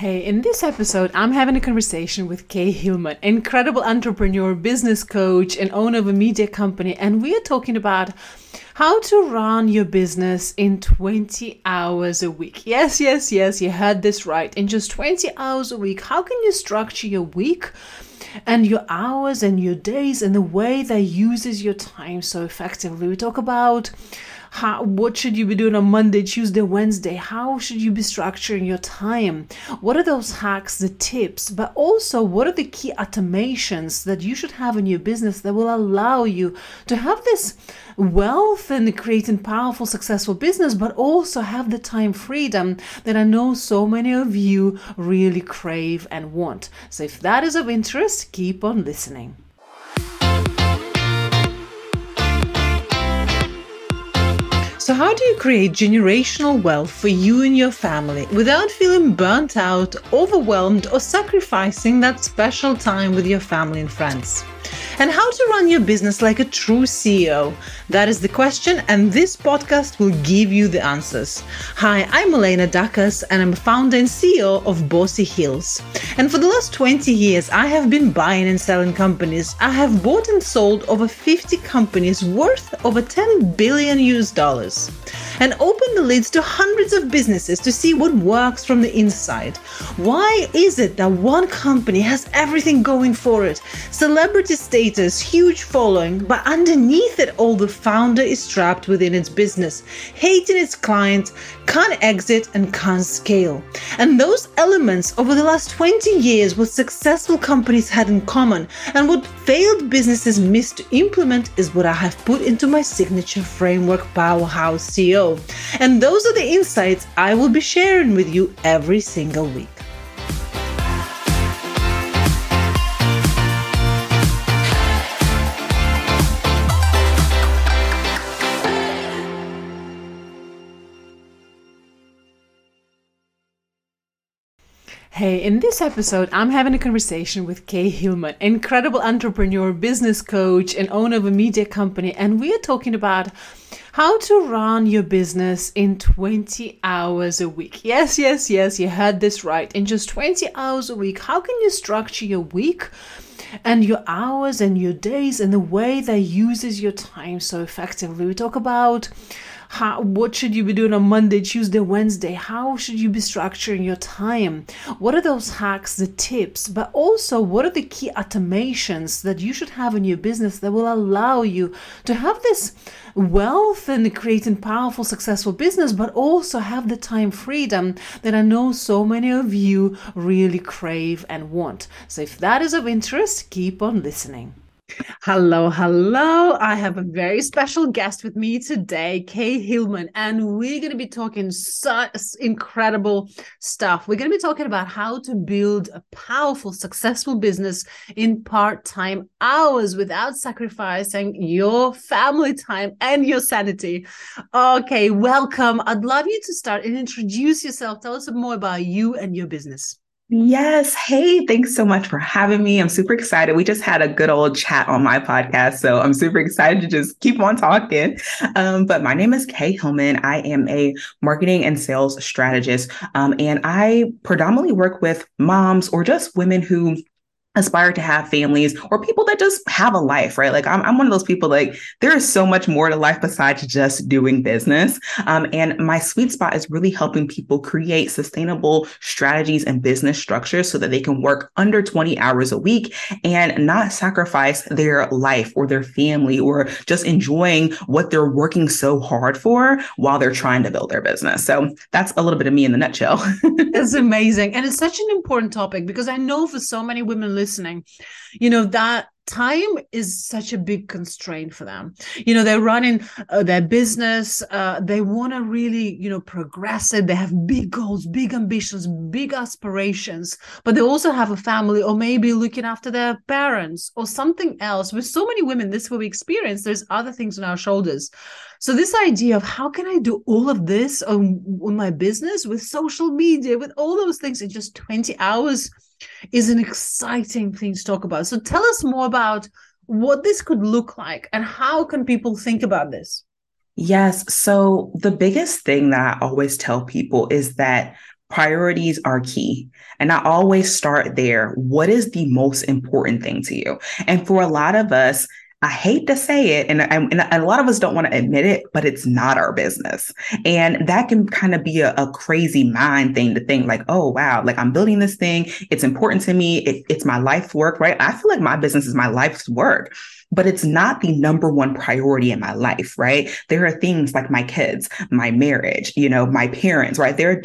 Hey, in this episode, I'm having a conversation with Kay Hillman, incredible entrepreneur, business coach, and owner of a media company. And we are talking about how to run your business in 20 hours a week. Yes, you heard this right. In just 20 hours a week, how can you structure your week and your hours and your days in the way that uses your time so effectively? We talk about what should you be doing on Monday, Tuesday, Wednesday? How should you be structuring your time? What are those hacks, the tips, but also what are the key automations that you should have in your business that will allow you to have this wealth and creating powerful, successful business, but also have the time freedom that I know so many of you really crave and want. So if that is of interest, keep on listening. So how do you create generational wealth for you and your family without feeling burnt out, overwhelmed, or sacrificing that special time with your family and friends? And how to run your business like a true CEO? That is the question, and this podcast will give you the answers. Hi, I'm Elena Dakas, and I'm founder and CEO of Bossy Hills. And for the last 20 years, I have been buying and selling companies. I have bought and sold over 50 companies worth over $10 billion and opened the leads to hundreds of businesses to see what works from the inside. Why is it that one company has everything going for it? Celebrity status, huge following, but underneath it all, the founder is trapped within its business, hating its clients, can't exit and can't scale. And those elements over the last 20 years, what successful companies had in common and what failed businesses missed to implement is what I have put into my signature framework, Powerhouse CEO. And those are the insights I will be sharing with you every single week. Hey, in this episode, I'm having a conversation with Kay Hillman, incredible entrepreneur, business coach, and owner of a media company. And we are talking about how to run your business in 20 hours a week. Yes, you heard this right. In just 20 hours a week, how can you structure your week and your hours and your days in the way that uses your time so effectively? We talk about what should you be doing on Monday, Tuesday, Wednesday? How should you be structuring your time? What are those hacks, the tips, but also what are the key automations that you should have in your business that will allow you to have this wealth and creating powerful, successful business, but also have the time freedom that I know so many of you really crave and want. So if that is of interest, keep on listening. Hello. I have a very special guest with me today, Kay Hillman, and we're going to be talking such incredible stuff. We're going to be talking about how to build a powerful, successful business in part-time hours without sacrificing your family time and your sanity. Okay, welcome. I'd love you to start and introduce yourself. Tell us more about you and your business. Yes. Hey, thanks so much for having me. I'm super excited. We just had a good old chat on my podcast, so I'm super excited to just keep on talking. But my name is Kay Hillman. I am a marketing and sales strategist, and I predominantly work with moms or just women who aspire to have families or people that just have a life, right? Like I'm one of those people, like there is so much more to life besides just doing business. And my sweet spot is really helping people create sustainable strategies and business structures so that they can work under 20 hours a week and not sacrifice their life or their family or just enjoying what they're working so hard for while they're trying to build their business. So that's a little bit of me in the nutshell. That's amazing. And it's such an important topic because I know for so many women listening, you know, that time is such a big constraint for them. You know, they're running their business. They want to really, you know, progress it. They have big goals, big ambitions, big aspirations, but they also have a family or maybe looking after their parents or something else. With so many women, this is what we experience. There's other things on our shoulders. So this idea of how can I do all of this on my business with social media, with all those things in just 20 hours is an exciting thing to talk about. So tell us more about what this could look like and how can people think about this? Yes. So the biggest thing that I always tell people is that priorities are key. And I always start there. What is the most important thing to you? And for a lot of us, I hate to say it, and a lot of us don't want to admit it, but it's not our business. And that can kind of be a crazy mind thing to think like, oh, wow, like I'm building this thing. It's important to me. It's my life's work, right? I feel like my business is my life's work, but it's not the number one priority in my life, right? There are things like my kids, my marriage, you know, my parents, right? There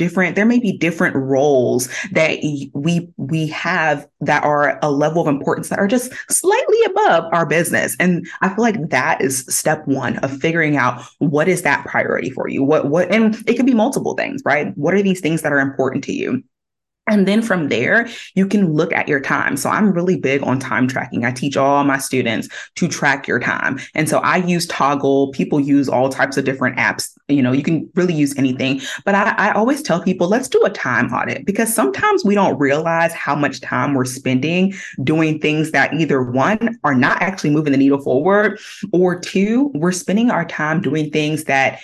may be different roles that we have that are a level of importance that are just slightly above our business. And I feel like that is step one of figuring out what is that priority for you? What, and it could be multiple things, right? What are these things that are important to you? And then from there, you can look at your time. So I'm really big on time tracking. I teach all my students to track your time. And so I use Toggle. People use all types of different apps. You know, you can really use anything. But I always tell people, let's do a time audit, because sometimes we don't realize how much time we're spending doing things that either one, are not actually moving the needle forward, or two, we're spending our time doing things that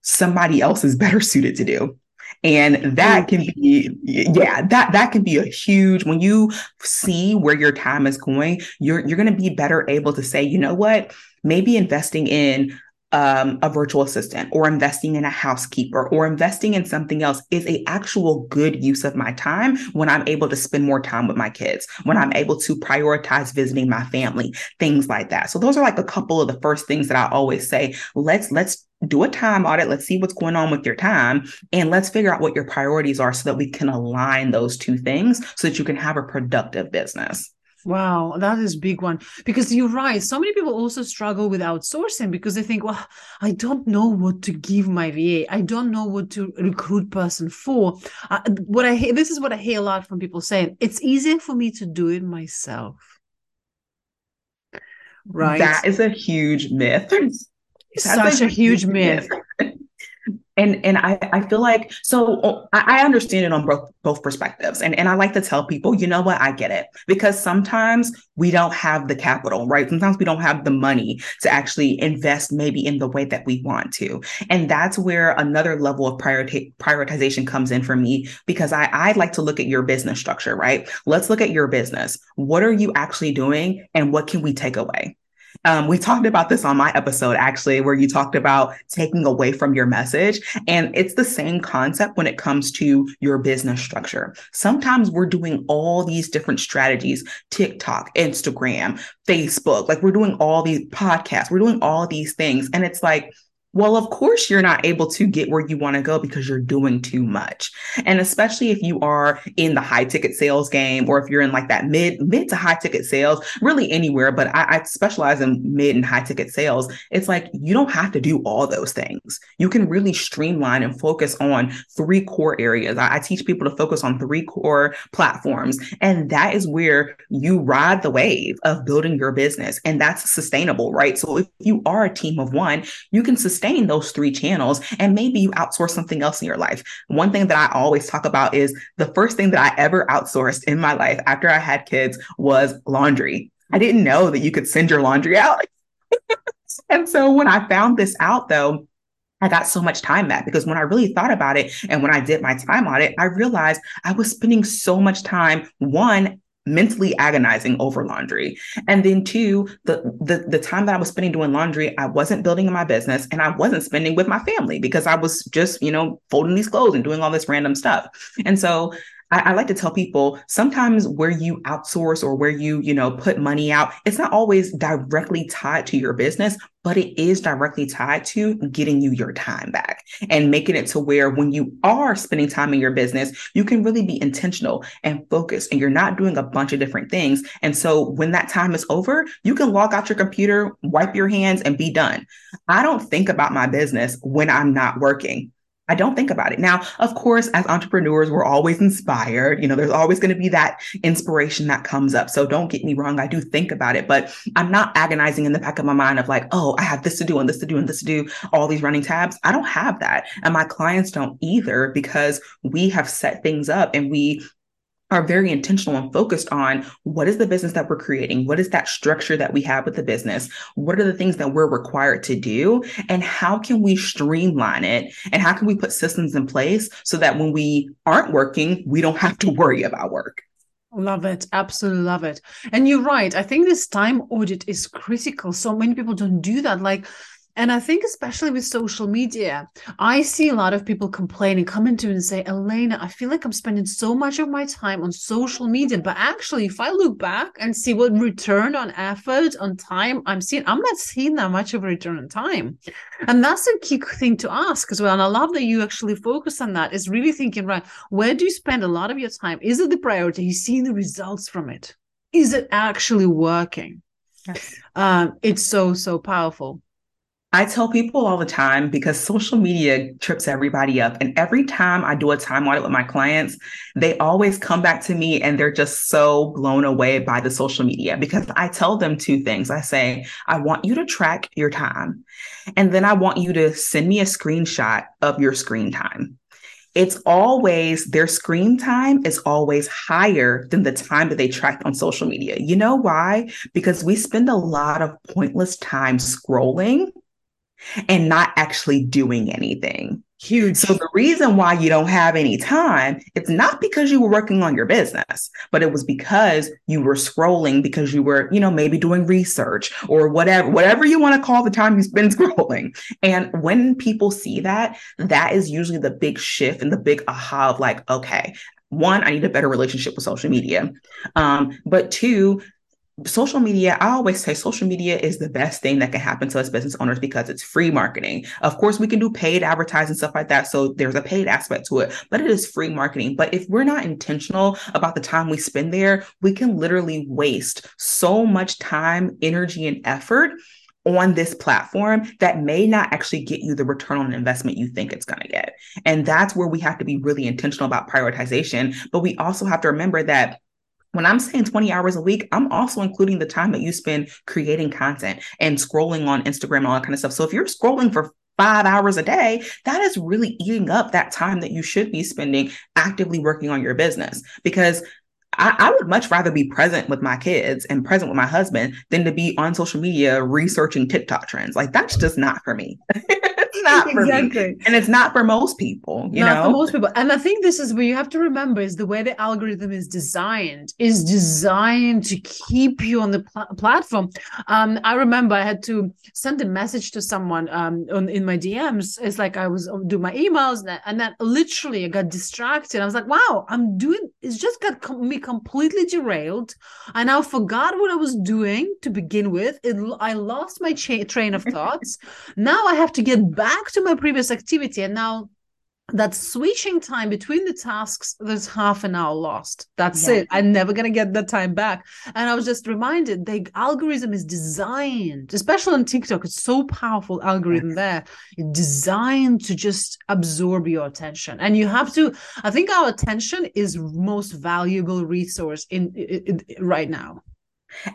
somebody else is better suited to do. And that can be, that can be a huge, when you see where your time is going, you're going to be better able to say, you know what, maybe investing in a virtual assistant, or investing in a housekeeper, or investing in something else is an actual good use of my time when I'm able to spend more time with my kids, when I'm able to prioritize visiting my family, things like that. So those are like a couple of the first things that I always say, let's do a time audit. Let's see what's going on with your time, and let's figure out what your priorities are so that we can align those two things so that you can have a productive business. Wow, that is a big one, because you're right. So many people also struggle with outsourcing because they think, well, I don't know what to give my VA. I don't know what to recruit person for. This is what I hear a lot from people saying. It's easier for me to do it myself. Right? That is a huge myth. Such a huge myth. And I feel like, so I understand it on both perspectives. And I like to tell people, you know what, I get it, because sometimes we don't have the capital, right? Sometimes we don't have the money to actually invest maybe in the way that we want to. And that's where another level of prioritization comes in for me, because I like to look at your business structure, right? Let's look at your business. What are you actually doing, and what can we take away? We talked about this on my episode, actually, where you talked about taking away from your message. And it's the same concept when it comes to your business structure. Sometimes we're doing all these different strategies, TikTok, Instagram, Facebook, like we're doing all these podcasts, we're doing all these things. And it's like, well, of course, you're not able to get where you want to go because you're doing too much. And especially if you are in the high ticket sales game, or if you're in like that mid to high ticket sales, really anywhere, but I specialize in mid and high ticket sales. It's like, you don't have to do all those things. You can really streamline and focus on three core areas. I teach people to focus on three core platforms. And that is where you ride the wave of building your business. And that's sustainable, right? So if you are a team of one, you can sustain those three channels, and maybe you outsource something else in your life. One thing that I always talk about is the first thing that I ever outsourced in my life after I had kids was laundry. I didn't know that you could send your laundry out. And so when I found this out, though, I got so much time back, because when I really thought about it and when I did my time audit, I realized I was spending so much time, one, mentally agonizing over laundry. And then two, the time that I was spending doing laundry, I wasn't building in my business, and I wasn't spending with my family, because I was just, you know, folding these clothes and doing all this random stuff. And so I like to tell people, sometimes where you outsource or where you put money out, it's not always directly tied to your business, but it is directly tied to getting you your time back and making it to where when you are spending time in your business, you can really be intentional and focused, and you're not doing a bunch of different things. And so when that time is over, you can log out your computer, wipe your hands, and be done. I don't think about my business when I'm not working. I don't think about it. Now, of course, as entrepreneurs, we're always inspired. You know, there's always going to be that inspiration that comes up. So don't get me wrong. I do think about it, but I'm not agonizing in the back of my mind of like, oh, I have this to do and this to do and this to do, all these running tabs. I don't have that. And my clients don't either, because we have set things up and we are very intentional and focused on what is the business that we're creating? What is that structure that we have with the business? What are the things that we're required to do? And how can we streamline it? And how can we put systems in place so that when we aren't working, we don't have to worry about work? Love it. Absolutely love it. And you're right. I think this time audit is critical. So many people don't do that. And I think especially with social media, I see a lot of people complaining, coming to me and say, Elena, I feel like I'm spending so much of my time on social media. But actually, if I look back and see what return on effort, on time I'm seeing, I'm not seeing that much of a return on time. And that's a key thing to ask as well. And I love that you actually focus on that, is really thinking, right, where do you spend a lot of your time? Is it the priority? Are you seeing the results from it? Is it actually working? Yes. It's so, so powerful. I tell people all the time, because social media trips everybody up, and every time I do a time audit with my clients, they always come back to me and they're just so blown away by the social media, because I tell them two things. I say, I want you to track your time, and then I want you to send me a screenshot of your screen time. It's always, their screen time is always higher than the time that they tracked on social media. You know why? Because we spend a lot of pointless time scrolling and not actually doing anything. Huge. So the reason why you don't have any time, it's not because you were working on your business, but it was because you were scrolling, because you were, maybe doing research or whatever you want to call the time you spend scrolling. And when people see that, that is usually the big shift and the big aha of like, okay, one, I need a better relationship with social media. But two, social media, I always say social media is the best thing that can happen to us business owners, because it's free marketing. Of course, we can do paid advertising, stuff like that. So there's a paid aspect to it, but it is free marketing. But if we're not intentional about the time we spend there, we can literally waste so much time, energy, and effort on this platform that may not actually get you the return on investment you think it's going to get. And that's where we have to be really intentional about prioritization. But we also have to remember that when I'm saying 20 hours a week, I'm also including the time that you spend creating content and scrolling on Instagram and all that kind of stuff. So if you're scrolling for 5 hours a day, that is really eating up that time that you should be spending actively working on your business. Because I would much rather be present with my kids and present with my husband than to be on social media researching TikTok trends. Like, that's just not for me. Not for exactly. Me. And it's not for most people, not for most people. And I think this is where you have to remember is the way the algorithm is designed to keep you on the platform. I remember I had to send a message to someone in my DMs. It's like I was doing my emails and then literally I got distracted. I was like, wow, it's just got me completely derailed. I now forgot what I was doing to begin with. I lost my train of thoughts. Now I have to get back to my previous activity, and now that switching time between the tasks, there's half an hour lost. That's it. I'm never going to get that time back. And I was just reminded the algorithm is designed, especially on TikTok, it's so powerful algorithm there. It's designed to just absorb your attention. And you have to, I think our attention is most valuable resource in right now.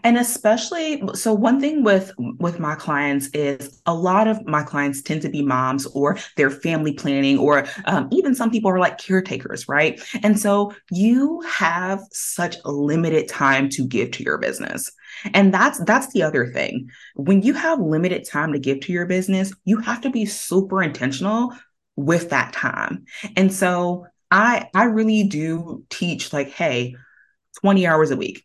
And especially, so one thing with my clients is a lot of my clients tend to be moms, or they're family planning, or even some people are like caretakers, right? And so you have such limited time to give to your business. And that's the other thing. When you have limited time to give to your business, you have to be super intentional with that time. And so I really do teach like, hey, 20 hours a week.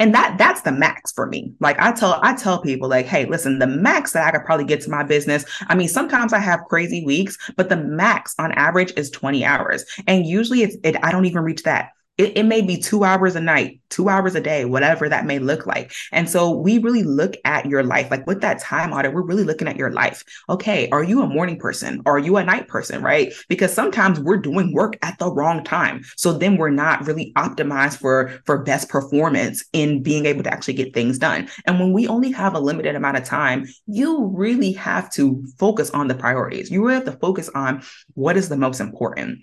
And that's the max for me. Like I tell people like, hey, listen, the max that I could probably get to my business. I mean, sometimes I have crazy weeks, but the max on average is 20 hours. And usually I don't even reach that. It may be 2 hours a night, 2 hours a day, whatever that may look like. And so we really look at your life. Like with that time audit, we're really looking at your life. Okay. Are you a morning person? Are you a night person? Right? Because sometimes we're doing work at the wrong time. So then we're not really optimized for best performance in being able to actually get things done. And when we only have a limited amount of time, you really have to focus on the priorities. You really have to focus on what is the most important.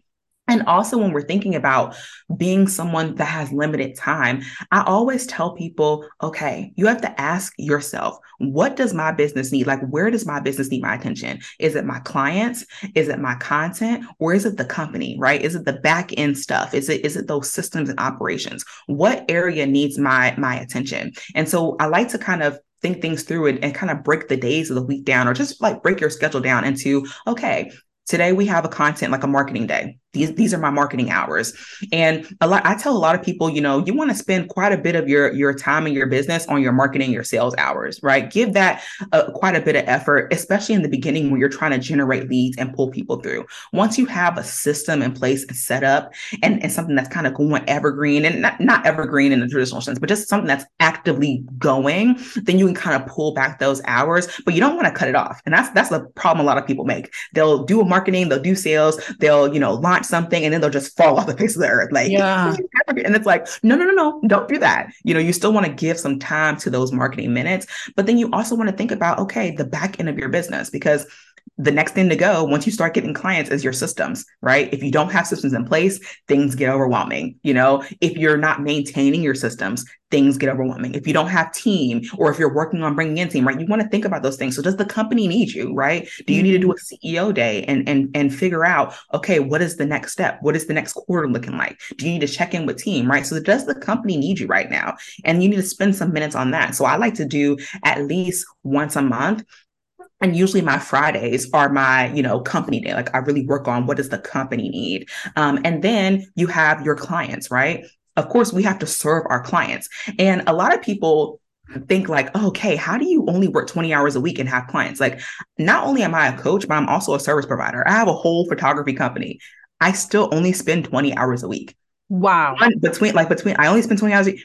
And also when we're thinking about being someone that has limited time, I always tell people, okay, you have to ask yourself, what does my business need? Like, where does my business need my attention? Is it my clients? Is it my content? Or is it the company, right? Is it the back end stuff? Is it those systems and operations? What area needs my attention? And so I like to kind of think things through and kind of break the days of the week down, or just like break your schedule down into, okay, today we have a content, like a marketing day. These are my marketing hours. And I tell a lot of people, you know, you want to spend quite a bit of your time in your business on your marketing, your sales hours, right? Give that quite a bit of effort, especially in the beginning when you're trying to generate leads and pull people through. Once you have a system in place and set up and something that's kind of going evergreen, and not evergreen in the traditional sense, but just something that's actively going, then you can kind of pull back those hours, but you don't want to cut it off. And that's the problem a lot of people make. They'll do a marketing, they'll do sales, they'll, you know, launch something, and then they'll just fall off the face of the earth. Like, yeah. And it's like, no, don't do that. You know, you still want to give some time to those marketing minutes, but then you also want to think about, okay, the back end of your business, because the next thing to go once you start getting clients is your systems, right? If you don't have systems in place, things get overwhelming. You know, if you're not maintaining your systems, things get overwhelming. If you don't have team, or if you're working on bringing in team, right? You want to think about those things. So does the company need you, right? Do you need to do a CEO day and figure out, okay, what is the next step? What is the next quarter looking like? Do you need to check in with team, right? So does the company need you right now? And you need to spend some minutes on that. So I like to do at least once a month. And usually my Fridays are my, you know, company day. Like I really work on what does the company need? And then you have your clients, right? Of course, we have to serve our clients. And a lot of people think like, oh, okay, how do you only work 20 hours a week and have clients? Like, not only am I a coach, but I'm also a service provider. I have a whole photography company. I still only spend 20 hours a week. Wow. I only spend 20 hours a week.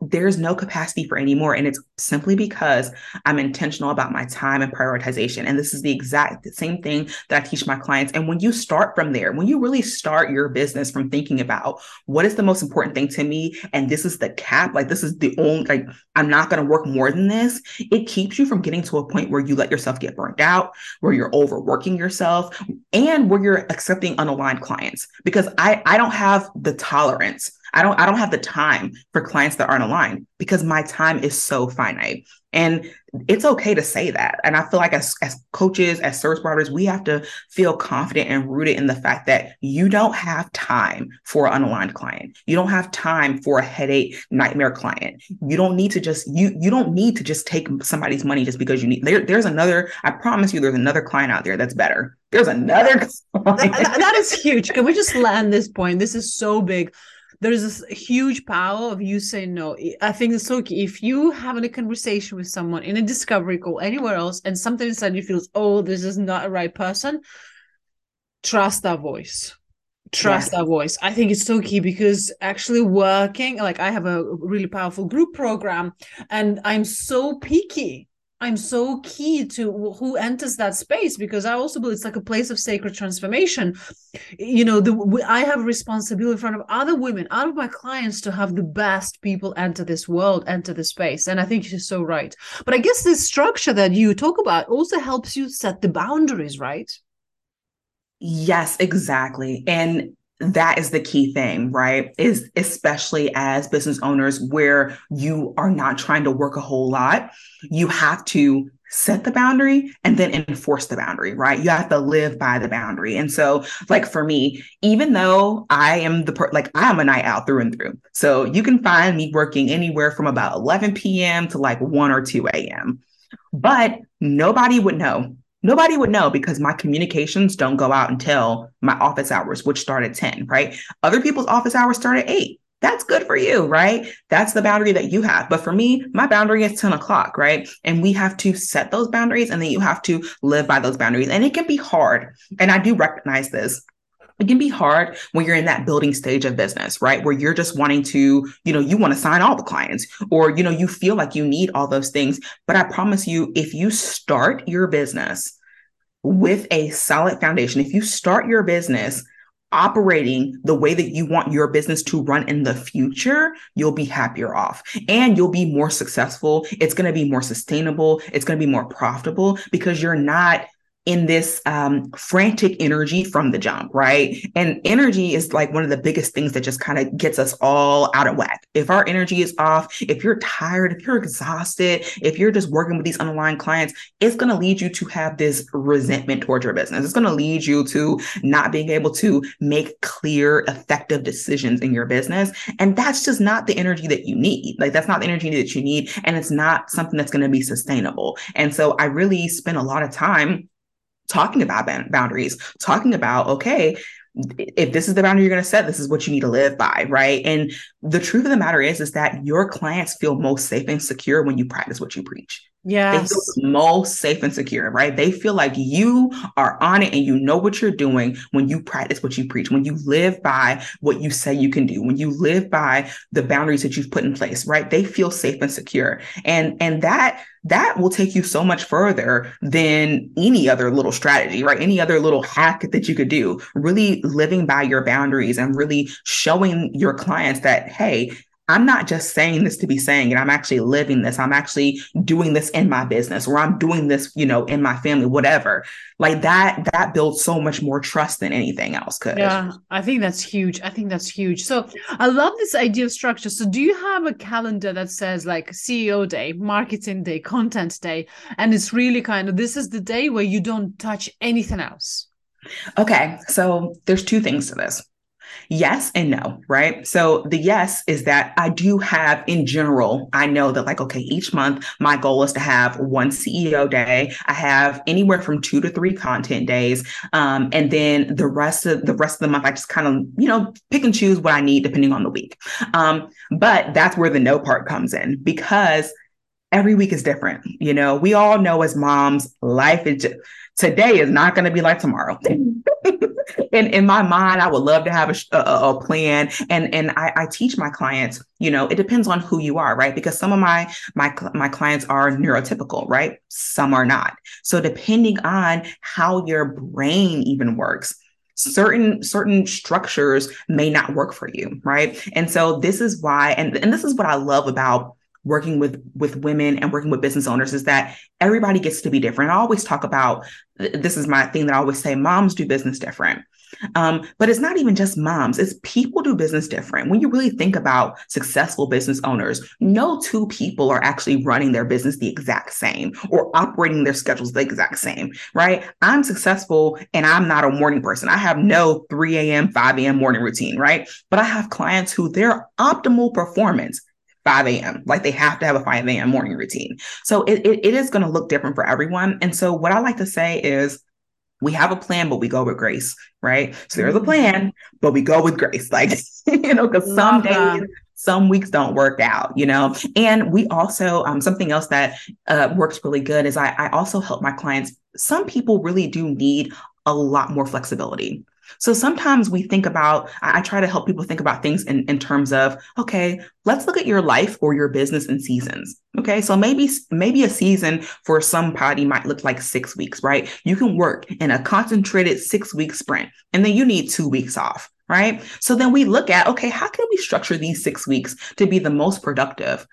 There's no capacity for any more. And it's simply because I'm intentional about my time and prioritization. And this is the exact same thing that I teach my clients. And when you start from there, when you really start your business from thinking about what is the most important thing to me, and this is the cap, like this is the only, like I'm not going to work more than this, it keeps you from getting to a point where you let yourself get burnt out, where you're overworking yourself, and where you're accepting unaligned clients. Because I don't have the tolerance. I don't have the time for clients that aren't aligned, because my time is so finite. And it's okay to say that. And I feel like as coaches, as service providers, we have to feel confident and rooted in the fact that you don't have time for an unaligned client. You don't have time for a headache, nightmare client. You don't need to just, you don't need to just take somebody's money just because you need, I promise you, there's another client out there that's better. There's another client. That is huge. Can we just land this point? This is so big. There is this huge power of you saying no. I think it's so key. If you having a conversation with someone in a discovery call anywhere else, and something inside you feels, oh, this is not a right person, trust that voice. Trust that voice. I think it's so key, because actually working, like I have a really powerful group program, and I'm so picky. I'm so key to who enters that space, because I also believe it's like a place of sacred transformation. You know, I have a responsibility in front of other women, out of my clients, to have the best people enter this world, enter the space. And I think you're so right. But I guess this structure that you talk about also helps you set the boundaries, right? Yes, exactly. And that is the key thing, right? Is especially as business owners, where you are not trying to work a whole lot, you have to set the boundary and then enforce the boundary, right? You have to live by the boundary. And so like for me, even though I am I am a night owl through and through. So you can find me working anywhere from about 11 p.m. to like 1 or 2 a.m. But nobody would know. Nobody would know, because my communications don't go out until my office hours, which start at 10, right? Other people's office hours start at 8. That's good for you, right? That's the boundary that you have. But for me, my boundary is 10 o'clock, right? And we have to set those boundaries, and then you have to live by those boundaries. And it can be hard. And I do recognize this. It can be hard when you're in that building stage of business, right? Where you're just wanting to, you know, you want to sign all the clients, or, you know, you feel like you need all those things. But I promise you, if you start your business with a solid foundation, if you start your business operating the way that you want your business to run in the future, you'll be happier off, and you'll be more successful. It's going to be more sustainable. It's going to be more profitable, because you're not in this frantic energy from the jump, right? And energy is like one of the biggest things that just kind of gets us all out of whack. If our energy is off, if you're tired, if you're exhausted, if you're just working with these unaligned clients, it's going to lead you to have this resentment towards your business. It's going to lead you to not being able to make clear, effective decisions in your business. And that's just not the energy that you need. Like, that's not the energy that you need. And it's not something that's going to be sustainable. And so I really spent a lot of time talking about boundaries, talking about, okay, if this is the boundary you're going to set, this is what you need to live by, right? And the truth of the matter is that your clients feel most safe and secure when you practice what you preach. Yes. They feel most safe and secure, right? They feel like you are on it and you know what you're doing when you practice what you preach, when you live by what you say you can do, when you live by the boundaries that you've put in place, right? They feel safe and secure. And that will take you so much further than any other little strategy, right? Any other little hack that you could do. Really living by your boundaries and really showing your clients that, hey, I'm not just saying this to be saying it. I'm actually living this. I'm actually doing this in my business, or I'm doing this, you know, in my family, whatever. Like that builds so much more trust than anything else could. Yeah, I think that's huge. So I love this idea of structure. So do you have a calendar that says like CEO day, marketing day, content day, and it's really kind of, this is the day where you don't touch anything else? Okay. So there's two things to this. Yes and no, right? So the yes is that I do have, in general, I know that like, okay, each month, my goal is to have one CEO day. I have anywhere from 2 to 3 content days. And then the rest of the month, I just kind of, you know, pick and choose what I need depending on the week. But that's where the no part comes in, because every week is different. You know, we all know as moms, life is just, today is not going to be like tomorrow. And in my mind, I would love to have a plan. And I teach my clients, you know, it depends on who you are, right? Because some of my clients are neurotypical, right? Some are not. So depending on how your brain even works, certain structures may not work for you, right? And so this is why, and this is what I love about working with women and working with business owners, is that everybody gets to be different. I always talk about, this is my thing that I always say, moms do business different. But it's not even just moms, it's people do business different. When you really think about successful business owners, no two people are actually running their business the exact same or operating their schedules the exact same, right? I'm successful and I'm not a morning person. I have no 3 a.m., 5 a.m. morning routine, right? But I have clients who their optimal performance 5 a.m. Like they have to have a 5 a.m. morning routine. So it is going to look different for everyone. And so what I like to say is, we have a plan, but we go with grace, right? So there's a plan, but we go with grace. Like, you know, because some days, some weeks don't work out, you know? And we also, something else that works really good is I also help my clients. Some people really do need a lot more flexibility. So sometimes we think about, I try to help people think about things in terms of, okay, let's look at your life or your business in seasons. Okay. So maybe a season for somebody might look like 6 weeks, right? You can work in a concentrated 6-week sprint, and then you need 2 weeks off, right? So then we look at, okay, how can we structure these 6 weeks to be the most productive?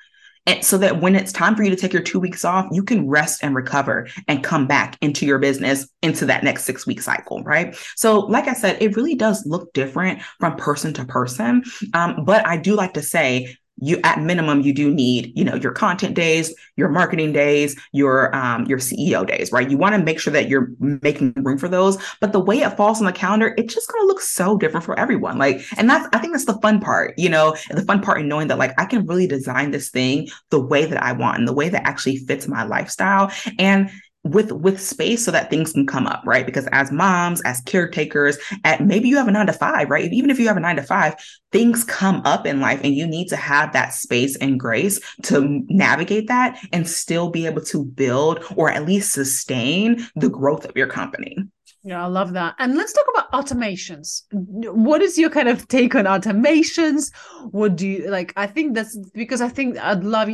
And so that when it's time for you to take your 2 weeks off, you can rest and recover and come back into your business, into that next 6-week cycle, right? So like I said, it really does look different from person to person. But I do like to say, you, at minimum, you do need, you know, your content days, your marketing days, your CEO days, right? You want to make sure that you're making room for those, but the way it falls on the calendar, it's just going to look so different for everyone. Like, and I think that's the fun part, you know, the fun part in knowing that, like, I can really design this thing the way that I want and the way that actually fits my lifestyle, and with space so that things can come up, right? Because as moms, as caretakers, maybe you have a 9-to-5, right? Even if you have a 9-to-5, things come up in life and you need to have that space and grace to navigate that and still be able to build or at least sustain the growth of your company. Yeah, I love that. And let's talk about automations. What is your kind of take on automations? What do you like? I think that's because I think I'd love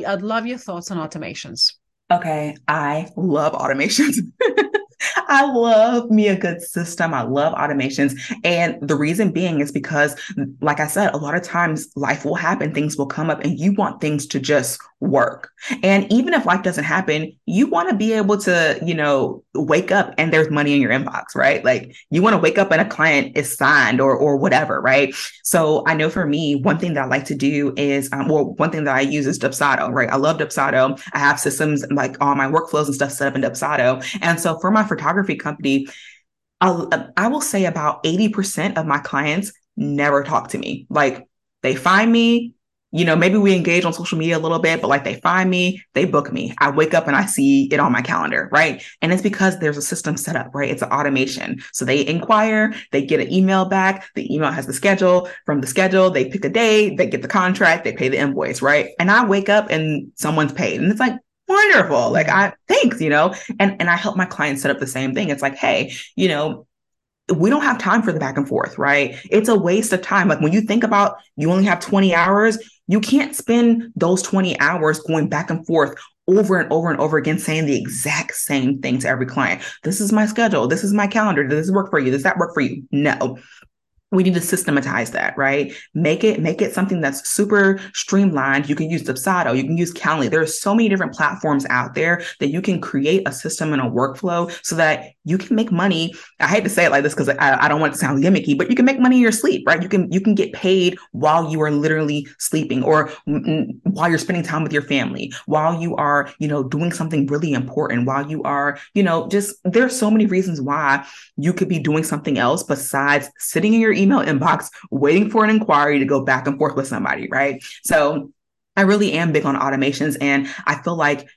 your thoughts on automations. Okay. I love automations. I love me a good system. I love automations. And the reason being is because, like I said, a lot of times life will happen, things will come up, and you want things to just work. And even if life doesn't happen, you want to be able to, you know, wake up and there's money in your inbox, right? Like you want to wake up and a client is signed or whatever, right? So I know for me, one thing that I like to do is, one thing that I use is Dubsado, right? I love Dubsado. I have systems, like all my workflows and stuff set up in Dubsado. And so for my photography company, I will say about 80% of my clients never talk to me. Like they find me, you know, maybe we engage on social media a little bit, but like they find me, they book me. I wake up and I see it on my calendar, right? And it's because there's a system set up, right? It's an automation. So they inquire, they get an email back. The email has the schedule. From the schedule, they pick a day, they get the contract, they pay the invoice, right? And I wake up and someone's paid. And it's like, wonderful. Like, thanks, you know, and I help my clients set up the same thing. It's like, hey, you know, we don't have time for the back and forth, right? It's a waste of time. Like when you think about, you only have 20 hours, you can't spend those 20 hours going back and forth over and over and over again, saying the exact same thing to every client. This is my schedule. This is my calendar. Does this work for you? Does that work for you? No. We need to systematize that, right? Make it something that's super streamlined. You can use Dubsado, you can use Calendly. There are so many different platforms out there that you can create a system and a workflow so that you can make money. I hate to say it like this because I don't want it to sound gimmicky, but you can make money in your sleep, right? You can get paid while you are literally sleeping, or while you're spending time with your family, while you are, you know, doing something really important, while you are, you know, just, there are so many reasons why you could be doing something else besides sitting in your email inbox, waiting for an inquiry to go back and forth with somebody, right? So I really am big on automations. And I feel like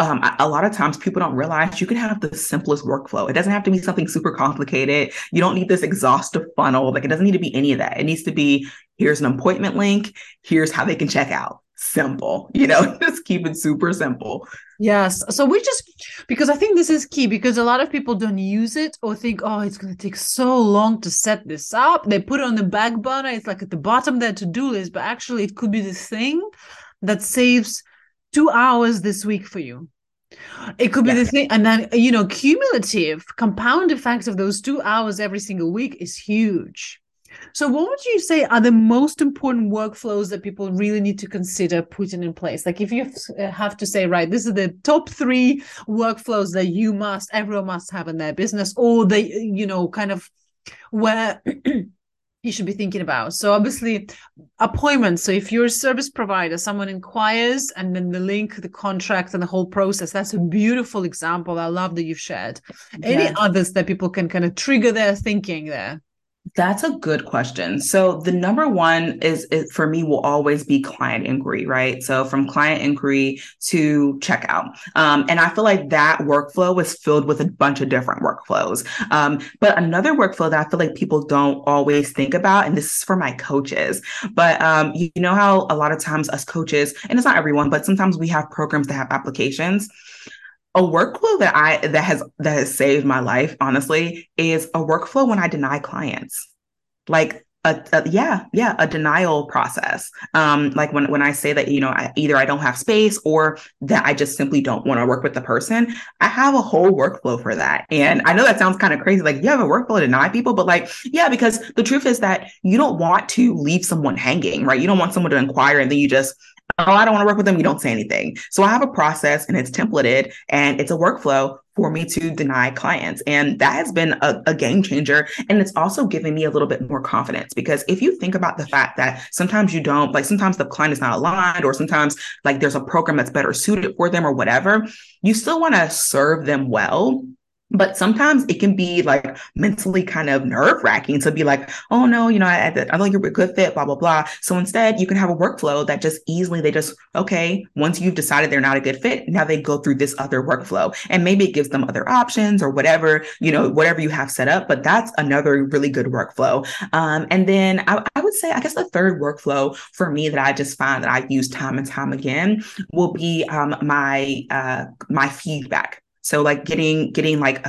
a lot of times people don't realize you can have the simplest workflow. It doesn't have to be something super complicated. You don't need this exhaustive funnel. Like it doesn't need to be any of that. It needs to be, here's an appointment link. Here's how they can check out. Simple, you know, just keep it super simple. Yes. So because I think this is key, because a lot of people don't use it or think, oh, it's going to take so long to set this up. They put it on the back burner. It's like at the bottom of their to-do list, but actually it could be the thing that saves 2 hours this week for you. It could be the thing. And then, you know, cumulative compound effects of those 2 hours every single week is huge. So what would you say are the most important workflows that people really need to consider putting in place? Like if you have to say, right, this is the top 3 workflows that everyone must have in their business, or they, you know, kind of where you should be thinking about. So obviously appointments. So if you're a service provider, someone inquires and then the link, the contract and the whole process, that's a beautiful example. I love that you've shared. Any others that people can kind of trigger their thinking there? That's a good question. So the number one is for me will always be client inquiry, right? So from client inquiry to checkout. And I feel like that workflow is filled with a bunch of different workflows. But another workflow that I feel like people don't always think about, and this is for my coaches, but you know how a lot of times us coaches, and it's not everyone, but sometimes we have programs that have applications. A workflow that has saved my life, honestly, is a workflow when I deny clients, like a denial process. Like when I say that, you know, either I don't have space or that I just simply don't want to work with the person. I have a whole workflow for that. And I know that sounds kind of crazy. Like you have a workflow to deny people, but like, yeah, because the truth is that you don't want to leave someone hanging, right? You don't want someone to inquire and then you just, oh, I don't want to work with them. You don't say anything. So I have a process and it's templated and it's a workflow for me to deny clients. And that has been a game changer. And it's also given me a little bit more confidence, because if you think about the fact that sometimes you don't, like sometimes the client is not aligned, or sometimes like there's a program that's better suited for them or whatever, you still want to serve them well. But sometimes it can be like mentally kind of nerve wracking to be like, oh no, you know, I don't think you're a good fit, blah, blah, blah. So instead you can have a workflow that just easily, they just, okay, once you've decided they're not a good fit, now they go through this other workflow, and maybe it gives them other options or whatever, you know, whatever you have set up, but that's another really good workflow. And then I would say, I guess the third workflow for me that I just find that I use time and time again will be, my feedback. So like getting like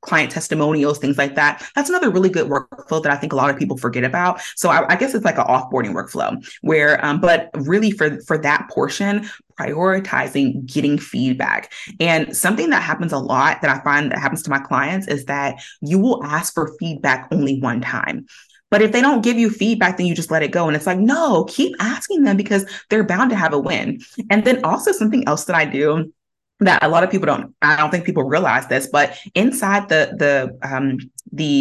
client testimonials, things like that. That's another really good workflow that I think a lot of people forget about. So I guess it's like an offboarding workflow where, but really for that portion, prioritizing getting feedback. And something that happens a lot that I find that happens to my clients is that you will ask for feedback only one time. But if they don't give you feedback, then you just let it go. And it's like, no, keep asking them because they're bound to have a win. And then also something else that I do that a lot of people don't, I don't think people realize this, but inside the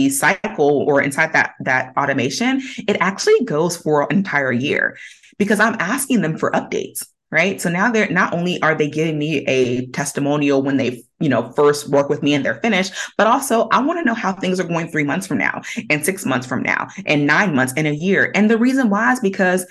cycle or inside that automation, it actually goes for an entire year because I'm asking them for updates. Right. So now they're not only are they giving me a testimonial when they, first work with me and they're finished, but also I want to know how things are going 3 months from now and 6 months from now and 9 months and a year. And the reason why is because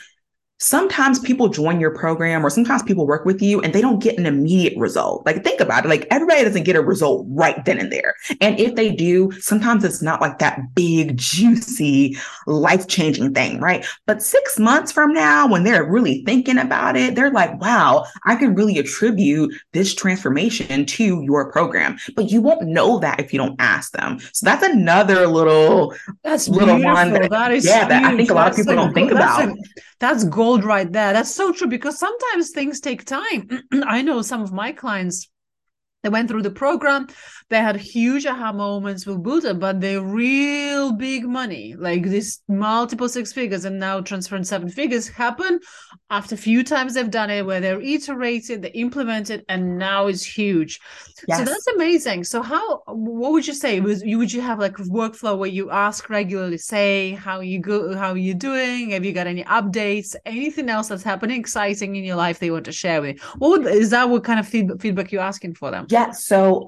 sometimes people join your program or sometimes people work with you and they don't get an immediate result. Like, think about it. Like, everybody doesn't get a result right then and there. And if they do, sometimes it's not like that big, juicy, life-changing thing, right? But 6 months from now, when they're really thinking about it, they're like, wow, I can really attribute this transformation to your program. But you won't know that if you don't ask them. So that's another little, one that I think a lot of people don't think about. That's gold right there. That's so true, because sometimes things take time. I know some of my clients, they went through the program, they had huge aha moments with Buddha, but they real big money, like this multiple six figures and now transferring seven figures happen after a few times they've done it, where they're iterated, they implemented, and now it's huge. Yes. So that's amazing. So what would you say? Would you have like a workflow where you ask regularly, say, how are you doing? Have you got any updates? Anything else that's happening exciting in your life they want to share with you? Is that what kind of feedback you're asking for them? Yeah. So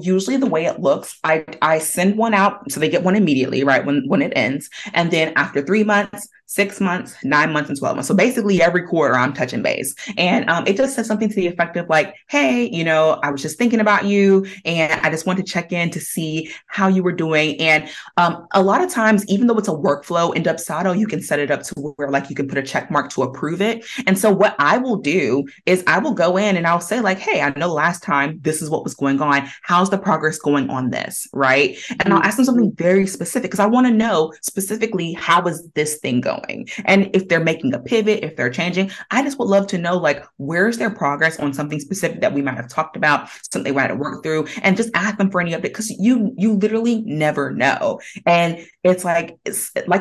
usually the way it looks, I send one out so they get one immediately, right? When it ends. And then after 3 months, 6 months, 9 months, and 12 months. So basically every quarter I'm touching base. And it just says something to the effect of like, hey, I was just thinking about you and I just want to check in to see how you were doing. And a lot of times, even though it's a workflow in Dubsado, you can set it up to where like you can put a check mark to approve it. And so what I will do is I will go in and I'll say like, hey, I know last time this is what was going on. How's the progress going on this? Right. And I'll ask them something very specific because I want to know specifically how is this thing going? And if they're making a pivot, if they're changing, I just would love to know, like, where's their progress on something specific that we might have talked about, something we had to work through, and just ask them for any update because you literally never know. And it's like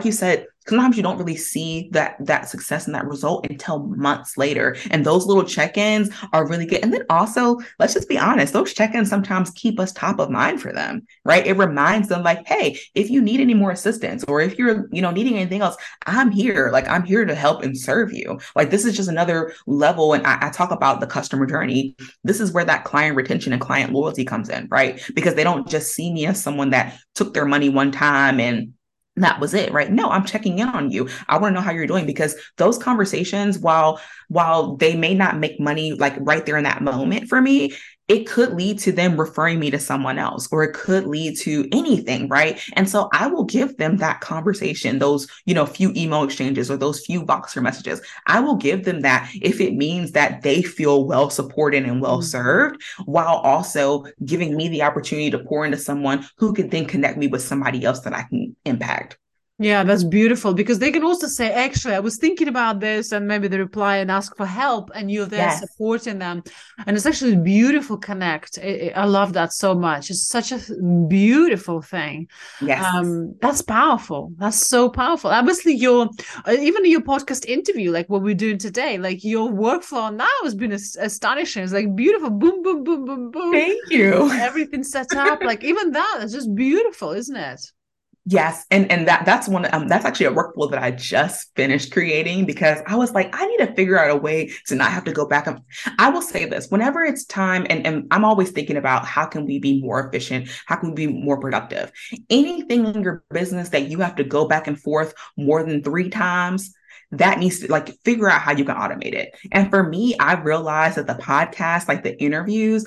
you said, sometimes you don't really see that success and that result until months later. And those little check-ins are really good. And then also, let's just be honest, those check-ins sometimes keep us top of mind for them, right? It reminds them like, hey, if you need any more assistance or if you're, needing anything else, I'm here. Like, I'm here to help and serve you. Like, this is just another level. And I talk about the customer journey. This is where that client retention and client loyalty comes in, right? Because they don't just see me as someone that took their money one time and that was it, right? No, I'm checking in on you. I want to know how you're doing, because those conversations, while they may not make money like right there in that moment for me, it could lead to them referring me to someone else, or it could lead to anything, right? And so I will give them that conversation, those, few email exchanges or those few Voxer messages. I will give them that if it means that they feel well supported and well served, while also giving me the opportunity to pour into someone who could then connect me with somebody else that I can impact. Yeah, that's beautiful, because they can also say, actually, I was thinking about this, and maybe they reply and ask for help, and you're there supporting them. And it's actually a beautiful connect. I love that so much. It's such a beautiful thing. Yes. That's powerful. That's so powerful. Obviously, even your podcast interview, like what we're doing today, like your workflow now has been astonishing. It's like beautiful. Boom, boom, boom, boom, boom. Thank you. Everything set up. Like, even that is just beautiful, isn't it? Yes. And that's one, that's actually a workflow that I just finished creating, because I was like, I need to figure out a way to not have to go back. I will say this, whenever it's time, and I'm always thinking about how can we be more efficient? How can we be more productive? Anything in your business that you have to go back and forth more than 3 times, that needs to like figure out how you can automate it. And for me, I realized that the podcast, like the interviews,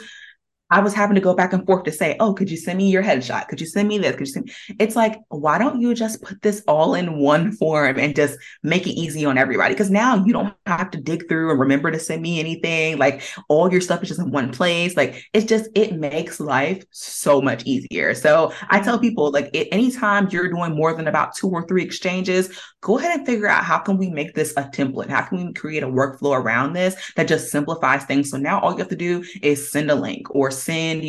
I was having to go back and forth to say, oh, could you send me your headshot? Could you send me this? It's like, why don't you just put this all in one form and just make it easy on everybody? Because now you don't have to dig through and remember to send me anything. Like, all your stuff is just in one place. Like, it makes life so much easier. So I tell people, like, anytime you're doing more than about 2 or 3 exchanges, go ahead and figure out how can we make this a template? How can we create a workflow around this that just simplifies things? So now all you have to do is send a link or send,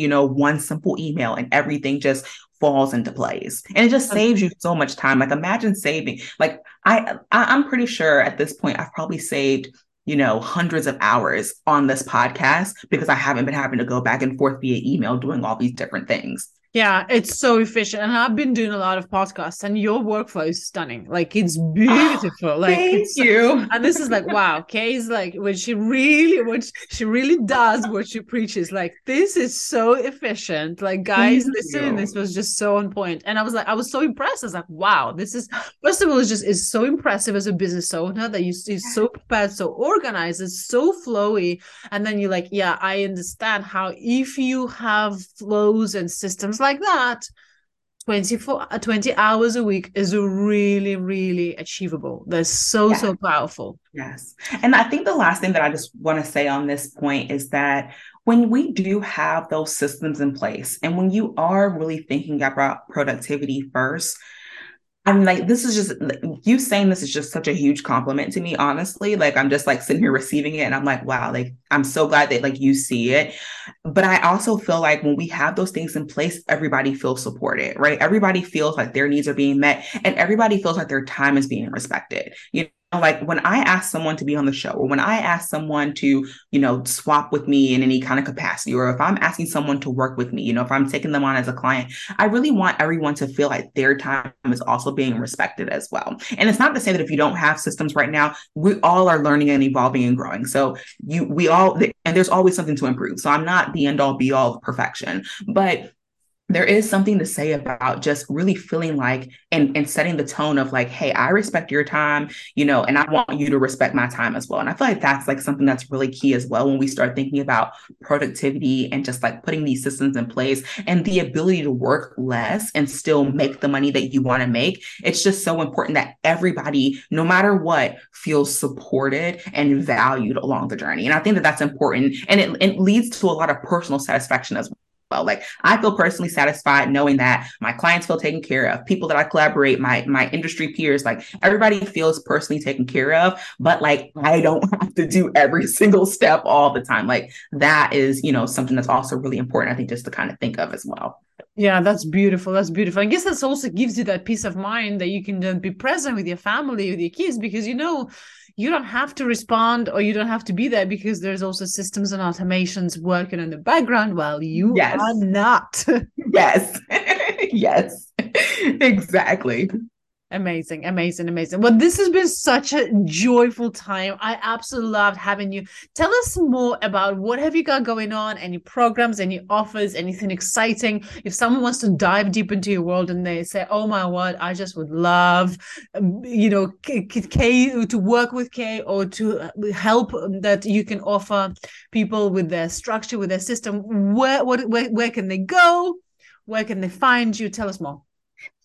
one simple email, and everything just falls into place. And it just saves you so much time. Like, imagine saving, like I'm pretty sure at this point, I've probably saved, you know, hundreds of hours on this podcast because I haven't been having to go back and forth via email doing all these different things. Yeah, it's so efficient. And I've been doing a lot of podcasts and your workflow is stunning. Like, it's beautiful. Oh, like, thank you. And this is like, wow, Kay's like, when she really does what she preaches. Like, this is so efficient. Like, guys, listen, this was just so on point. And I was so impressed. I was like, wow, this is, first of all, it's so impressive as a business owner that you're so prepared, so organized, it's so flowy. And then you're like, yeah, I understand how if you have flows and systems like that, 20 hours a week is really, really achievable. They're so powerful. Yes. And I think the last thing that I just want to say on this point is that when we do have those systems in place, and when you are really thinking about productivity first, I'm like, this is just, you saying this is just such a huge compliment to me, honestly. Like, I'm just like sitting here receiving it and I'm like, wow, like, I'm so glad that like you see it. But I also feel like when we have those things in place, everybody feels supported, right? Everybody feels like their needs are being met and everybody feels like their time is being respected. You know, like when I ask someone to be on the show or when I ask someone to, you know, swap with me in any kind of capacity, or if I'm asking someone to work with me, you know, if I'm taking them on as a client, I really want everyone to feel like their time is also being respected as well. And it's not to say that if you don't have systems right now, we all are learning and evolving and growing. So and there's always something to improve. So I'm not the end all be all perfection, but there is something to say about just really feeling like, and setting the tone of like, hey, I respect your time, you know, and I want you to respect my time as well. And I feel like that's like something that's really key as well when we start thinking about productivity and just like putting these systems in place and the ability to work less and still make the money that you want to make. It's just so important that everybody, no matter what, feels supported and valued along the journey. And I think that that's important. And it leads to a lot of personal satisfaction as well. Like, I feel personally satisfied knowing that my clients feel taken care of, people that I collaborate, my industry peers, like everybody feels personally taken care of, but like, I don't have to do every single step all the time. Like, that is, you know, something that's also really important, I think, just to kind of think of as well. Yeah, that's beautiful. That's beautiful. I guess that also gives you that peace of mind that you can then be present with your family, with your kids, because, you know, you don't have to respond or you don't have to be there because there's also systems and automations working in the background while you are not. Yes. Yes, exactly. Amazing, amazing, amazing. Well, this has been such a joyful time. I absolutely loved having you. Tell us more about what have you got going on, any programs, any offers, anything exciting. If someone wants to dive deep into your world and they say, oh my word, I just would love, you know, Kay, to work with Kay or to help that you can offer people with their structure, with their system, where can they go? Where can they find you? Tell us more.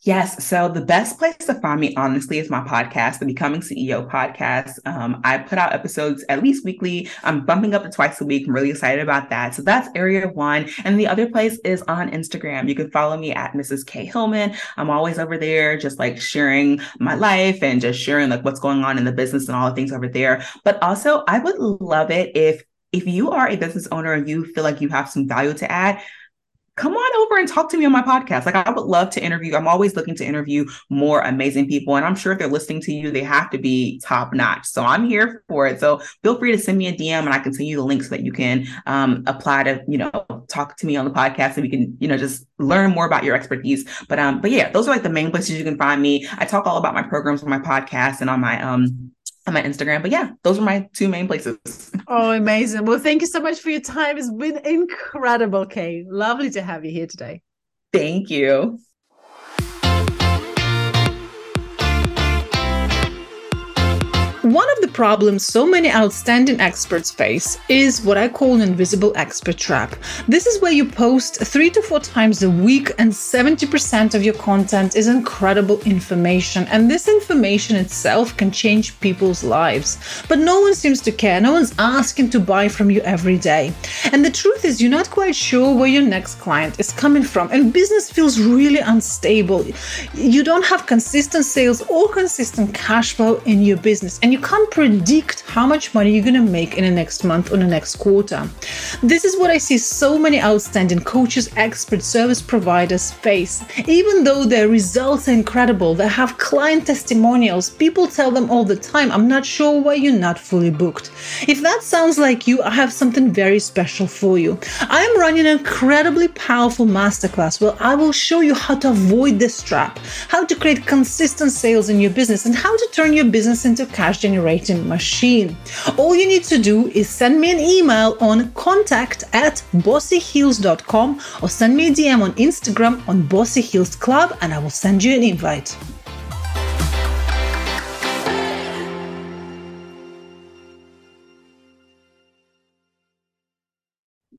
Yes. So the best place to find me, honestly, is my podcast, the Becoming CEO podcast. I put out episodes at least weekly. I'm bumping up to twice a week. I'm really excited about that. So that's area one. And the other place is on Instagram. You can follow me at Mrs. Kay Hillman. I'm always over there just like sharing my life and just sharing like what's going on in the business and all the things over there. But also, I would love it if you are a business owner and you feel like you have some value to add, come on over and talk to me on my podcast. Like, I would love to interview. I'm always looking to interview more amazing people. And I'm sure if they're listening to you, they have to be top notch. So I'm here for it. So feel free to send me a DM and I can send you the link so that you can apply to, you know, talk to me on the podcast and we can, you know, just learn more about your expertise. But yeah, those are like the main places you can find me. I talk all about my programs on my podcast and on my Instagram. But yeah, those are my two main places. Oh, amazing. Well, thank you so much for your time. It's been incredible, Kay. Lovely to have you here today. Thank you. One of the problems so many outstanding experts face is what I call an invisible expert trap. This is where you post 3 to 4 times a week and 70% of your content is incredible information. And this information itself can change people's lives. But no one seems to care. No one's asking to buy from you every day. And the truth is you're not quite sure where your next client is coming from. And business feels really unstable. You don't have consistent sales or consistent cash flow in your business. and you can't predict how much money you're going to make in the next month or the next quarter. This is what I see so many outstanding coaches, experts, service providers face. Even though their results are incredible, they have client testimonials, people tell them all the time, I'm not sure why you're not fully booked. If that sounds like you, I have something very special for you. I am running an incredibly powerful masterclass where I will show you how to avoid this trap, how to create consistent sales in your business, and how to turn your business into a cash generating machine. All you need to do is send me an email on contact@bossyhills.com or send me a DM on Instagram on Bossy Hills Club, and I will send you an invite.